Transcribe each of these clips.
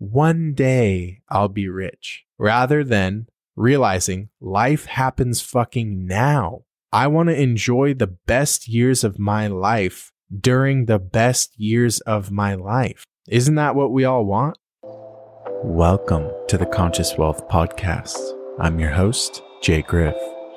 one day I'll be rich, rather than realizing life happens fucking now. I want to enjoy the best years of my life during the best years of my life. Isn't that what we all want? Welcome to the Conscious Wealth Podcast. I'm your host, Jay Griff.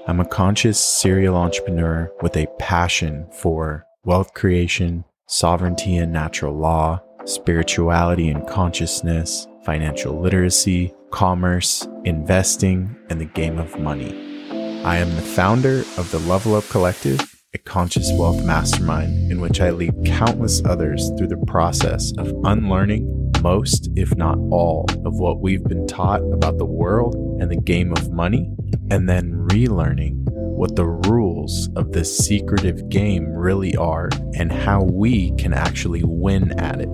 I'm a conscious serial entrepreneur with a passion for wealth creation, sovereignty and natural law, spirituality and consciousness, financial literacy, commerce, investing, and the game of money. I am the founder of the Level Up Collective, a conscious wealth mastermind in which I lead countless others through the process of unlearning most, if not all, of what we've been taught about the world and the game of money, and then relearning what the rules of this secretive game really are and how we can actually win at it.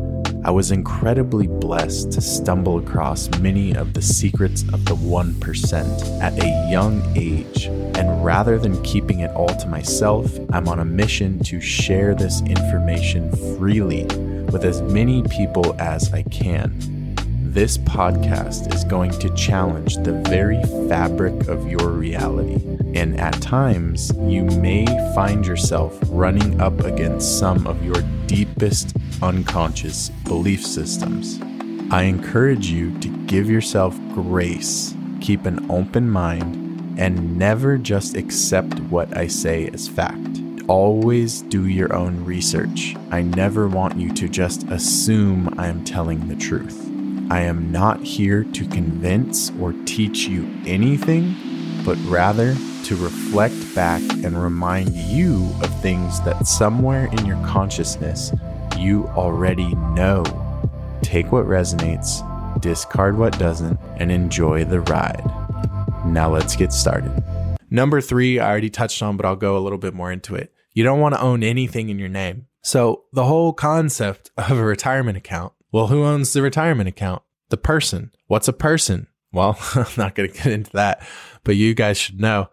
I was incredibly blessed to stumble across many of the secrets of the 1% at a young age, and rather than keeping it all to myself, I'm on a mission to share this information freely with as many people as I can. This podcast is going to challenge the very fabric of your reality, and at times you may find yourself running up against some of your deepest unconscious belief systems. I encourage you to give yourself grace, keep an open mind, and never just accept what I say as fact. Always do your own research. I never want you to just assume I am telling the truth. I am not here to convince or teach you anything, but rather to reflect back and remind you of things that somewhere in your consciousness you already know. Take what resonates, discard what doesn't, and enjoy the ride. Now let's get started. Number 3, I already touched on, but I'll go a little bit more into it. You don't want to own anything in your name. So the whole concept of a retirement account. Well, who owns the retirement account? The person. What's a person? Well, I'm not going to get into that, but you guys should know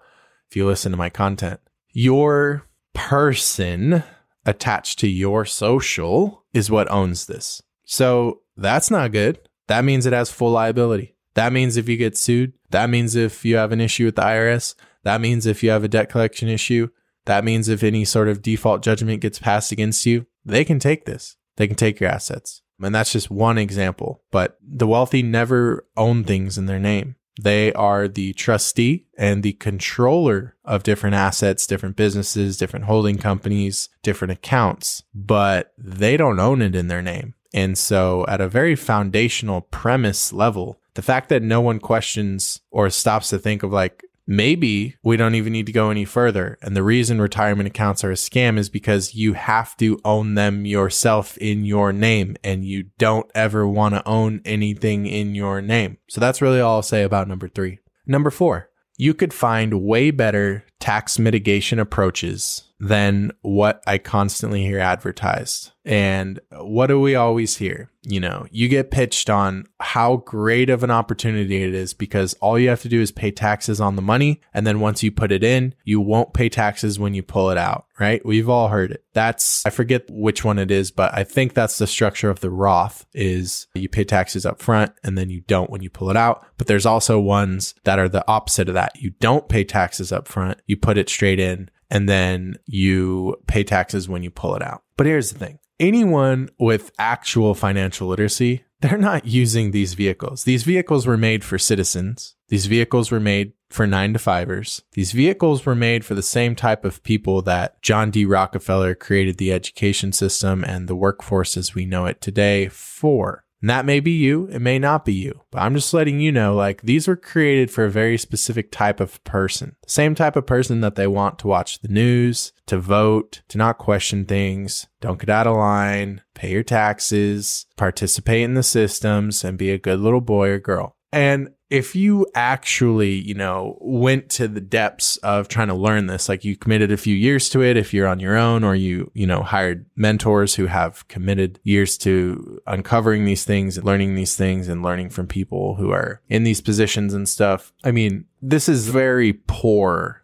if you listen to my content. Your person attached to your social is what owns this. So that's not good. That means it has full liability. That means if you get sued, that means if you have an issue with the IRS, that means if you have a debt collection issue, that means if any sort of default judgment gets passed against you, they can take this. They can take your assets. And that's just one example, but the wealthy never own things in their name. They are the trustee and the controller of different assets, different businesses, different holding companies, different accounts, but they don't own it in their name. And so at a very foundational premise level, the fact that no one questions or stops to think of like, maybe we don't even need to go any further. And the reason retirement accounts are a scam is because you have to own them yourself in your name, and you don't ever want to own anything in your name. So that's really all I'll say about number 3. Number 4, you could find way better tax mitigation approaches than what I constantly hear advertised. And what do we always hear? You know, you get pitched on how great of an opportunity it is because all you have to do is pay taxes on the money. And then once you put it in, you won't pay taxes when you pull it out, right? We've all heard it. I forget which one it is, but I think that's the structure of the Roth is you pay taxes up front and then you don't when you pull it out. But there's also ones that are the opposite of that. You don't pay taxes up front, you put it straight in, and then you pay taxes when you pull it out. But here's the thing. Anyone with actual financial literacy, they're not using these vehicles. These vehicles were made for citizens. These vehicles were made for 9-to-5ers. These vehicles were made for the same type of people that John D. Rockefeller created the education system and the workforce as we know it today for. And that may be you, it may not be you, but I'm just letting you know, like, these were created for a very specific type of person. The same type of person that they want to watch the news, to vote, to not question things, don't get out of line, pay your taxes, participate in the systems, and be a good little boy or girl. And if you actually, you know, went to the depths of trying to learn this, like you committed a few years to it, if you're on your own, or you, you know, hired mentors who have committed years to uncovering these things and learning these things and learning from people who are in these positions and stuff. I mean, this is very poor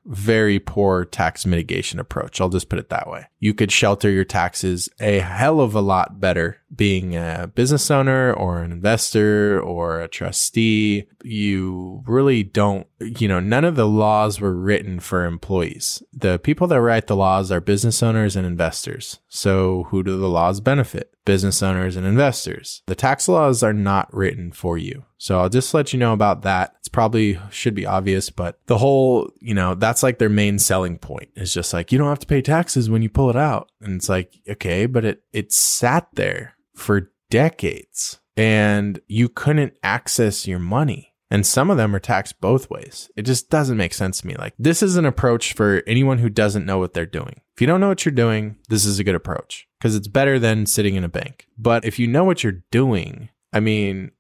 tax mitigation approach. I'll just put it that way. You could shelter your taxes a hell of a lot better being a business owner or an investor or a trustee. You really don't, you know, none of the laws were written for employees. The people that write the laws are business owners and investors. So who do the laws benefit? Business owners and investors. The tax laws are not written for you. So I'll just let you know about that. It's probably should be obvious, but the whole, you know, that's like their main selling point is just like, you don't have to pay taxes when you pull it out. And it's like, okay, but it sat there for decades and you couldn't access your money. And some of them are taxed both ways. It just doesn't make sense to me. Like, this is an approach for anyone who doesn't know what they're doing. If you don't know what you're doing, this is a good approach because it's better than sitting in a bank. But if you know what you're doing, I mean,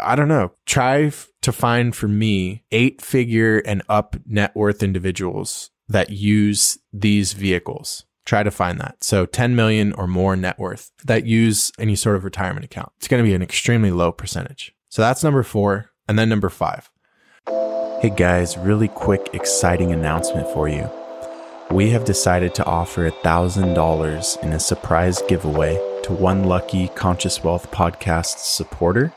I don't know. Try to find, for me, 8-figure and up net worth individuals that use these vehicles. Try to find that. So 10 million or more net worth that use any sort of retirement account. It's going to be an extremely low percentage. So that's number 4. And then number 5. Hey guys, really quick, exciting announcement for you. We have decided to offer $1,000 in a surprise giveaway to one lucky Conscious Wealth Podcast supporter.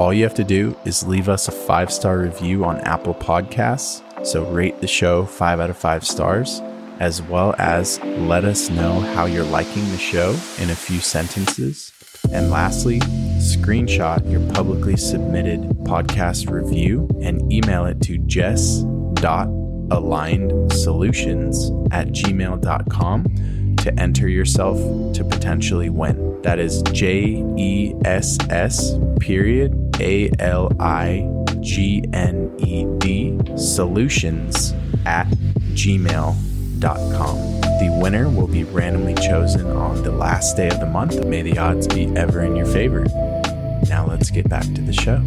All you have to do is leave us a 5-star review on Apple Podcasts. So rate the show 5 out of 5 stars, as well as let us know how you're liking the show in a few sentences. And lastly, screenshot your publicly submitted podcast review and email it to jess.alignedsolutions@gmail.com to enter yourself to potentially win. That is JESS.ALIGNED solutions@gmail.com. The winner will be randomly chosen on the last day of the month. May the odds be ever in your favor. Now let's get back to the show.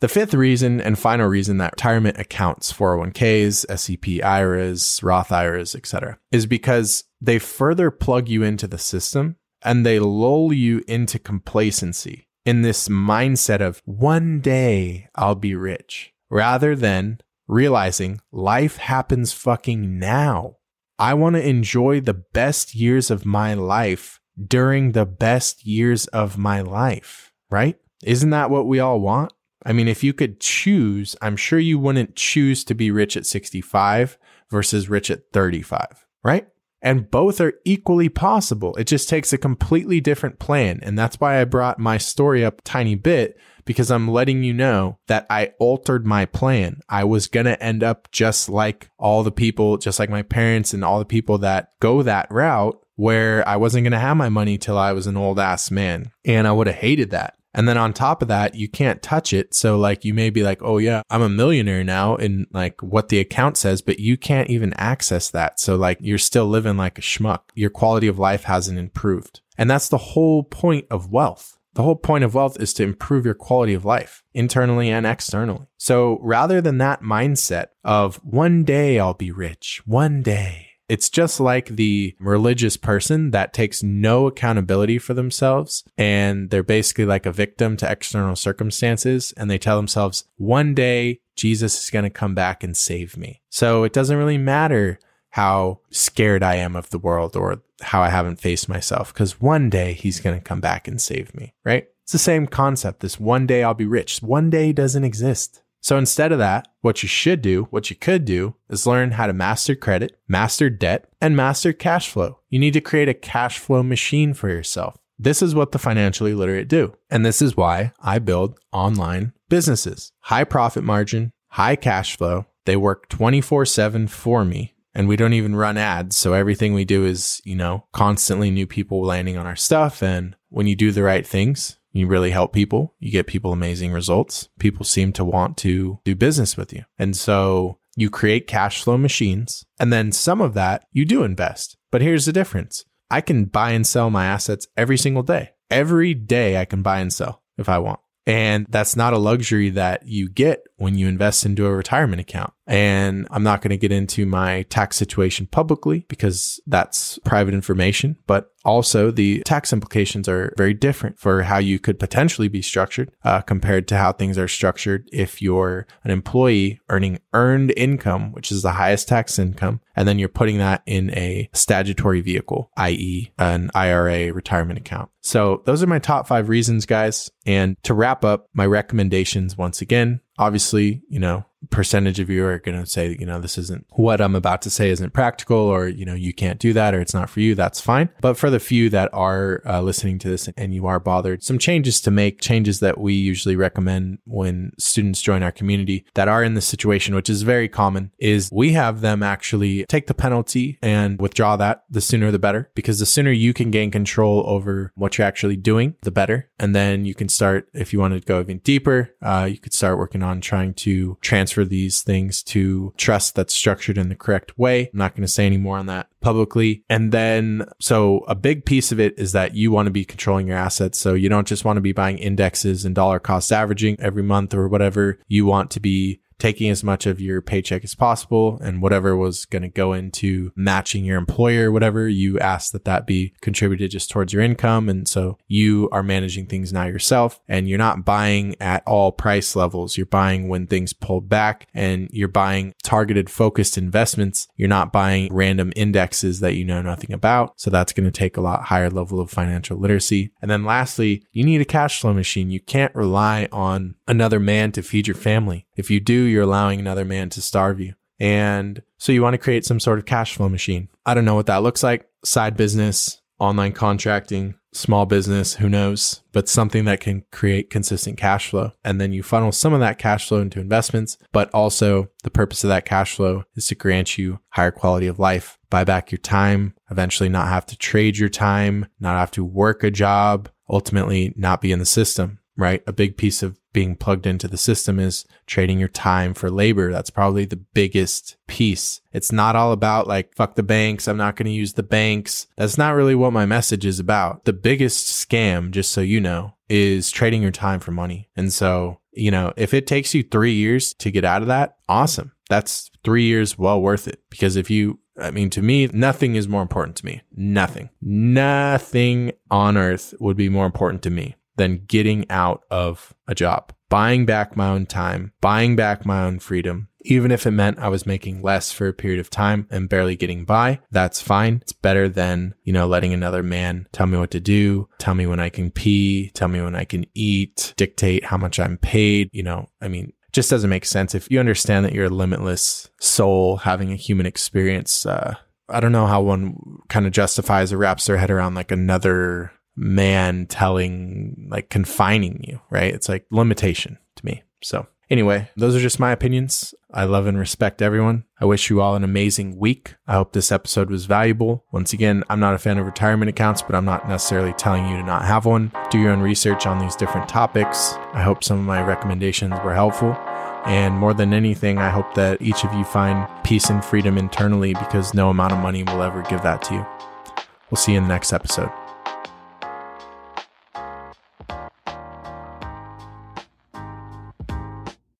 The 5th reason and final reason that retirement accounts, 401ks, SEP IRAs, Roth IRAs, etc., is because they further plug you into the system and they lull you into complacency in this mindset of one day I'll be rich, rather than realizing life happens fucking now. I want to enjoy the best years of my life during the best years of my life, right? Isn't that what we all want? I mean, if you could choose, I'm sure you wouldn't choose to be rich at 65 versus rich at 35, right? And both are equally possible. It just takes a completely different plan. And that's why I brought my story up a tiny bit, because I'm letting you know that I altered my plan. I was going to end up just like all the people, just like my parents and all the people that go that route, where I wasn't going to have my money till I was an old ass man. And I would have hated that. And then on top of that, you can't touch it. So like, you may be like, oh yeah, I'm a millionaire now in like what the account says, but you can't even access that. So like, you're still living like a schmuck. Your quality of life hasn't improved. And that's the whole point of wealth. The whole point of wealth is to improve your quality of life internally and externally. So rather than that mindset of one day I'll be rich, one day. It's just like the religious person that takes no accountability for themselves and they're basically like a victim to external circumstances, and they tell themselves, one day Jesus is going to come back and save me. So it doesn't really matter how scared I am of the world or how I haven't faced myself, because one day he's going to come back and save me, right? It's the same concept, this one day I'll be rich. One day doesn't exist. So instead of that, what you should do, what you could do, is learn how to master credit, master debt, and master cash flow. You need to create a cash flow machine for yourself. This is what the financially literate do. And this is why I build online businesses. High profit margin, high cash flow. They work 24/7 for me. And we don't even run ads. So everything we do is, you know, constantly new people landing on our stuff. And when you do the right things, you really help people. You get people amazing results. People seem to want to do business with you. And so you create cash flow machines. And then some of that you do invest. But here's the difference. I can buy and sell my assets every single day. Every day I can buy and sell. if I want. And that's not a luxury that you get when you invest into a retirement account. And I'm not going to get into my tax situation publicly because that's private information, but also the tax implications are very different for how you could potentially be structured compared to how things are structured if you're an employee earning earned income, which is the highest tax income, and then you're putting that in a statutory vehicle, i.e. an IRA retirement account. So those are my top 5 reasons, guys. And to wrap up my recommendations once again, obviously, percentage of you are going to say, this isn't what I'm about to say isn't practical, or, you can't do that, or it's not for you. That's fine. But for the few that are listening to this and you are bothered, some changes to make, changes that we usually recommend when students join our community that are in this situation, which is very common, is we have them actually take the penalty and withdraw that, the sooner the better, because the sooner you can gain control over what you're actually doing, the better. And then you can start, if you want to go even deeper, you could start working on trying to transfer these things to trust that's structured in the correct way. I'm not going to say any more on that publicly. And then, so a big piece of it is that you want to be controlling your assets. So you don't just want to be buying indexes and dollar cost averaging every month or whatever. You want to be taking as much of your paycheck as possible, and whatever was going to go into matching your employer, whatever you asked that be contributed just towards your income. And so you are managing things now yourself, and you're not buying at all price levels. You're buying when things pull back, and you're buying targeted focused investments. You're not buying random indexes that you know nothing about. So that's going to take a lot higher level of financial literacy. And then lastly, you need a cash flow machine. You can't rely on another man to feed your family. If you do, you're allowing another man to starve you. And so you want to create some sort of cash flow machine. I don't know what that looks like. Side business, online contracting, small business, who knows, but something that can create consistent cash flow. And then you funnel some of that cash flow into investments, but also the purpose of that cash flow is to grant you higher quality of life, buy back your time, eventually not have to trade your time, not have to work a job, ultimately not be in the system, right? A big piece of being plugged into the system is trading your time for labor. That's probably the biggest piece. It's not all about like, fuck the banks, I'm not going to use the banks. That's not really what my message is about. The biggest scam, just so you know, is trading your time for money. And so, if it takes you 3 years to get out of that, awesome. That's 3 years well worth it. Because to me, nothing is more important to me. Nothing on earth would be more important to me than getting out of a job, buying back my own time, buying back my own freedom. Even if it meant I was making less for a period of time and barely getting by, that's fine. It's better than, letting another man tell me what to do, tell me when I can pee, tell me when I can eat, dictate how much I'm paid. Just doesn't make sense. If you understand that you're a limitless soul having a human experience, I don't know how one kind of justifies or wraps their head around like another man confining you, right? It's like limitation to me. So anyway, those are just my opinions. I love and respect everyone. I wish you all an amazing week. I hope this episode was valuable. Once again, I'm not a fan of retirement accounts, but I'm not necessarily telling you to not have one. Do your own research on these different topics. I hope some of my recommendations were helpful. And more than anything, I hope that each of you find peace and freedom internally, because no amount of money will ever give that to you. We'll see you in the next episode.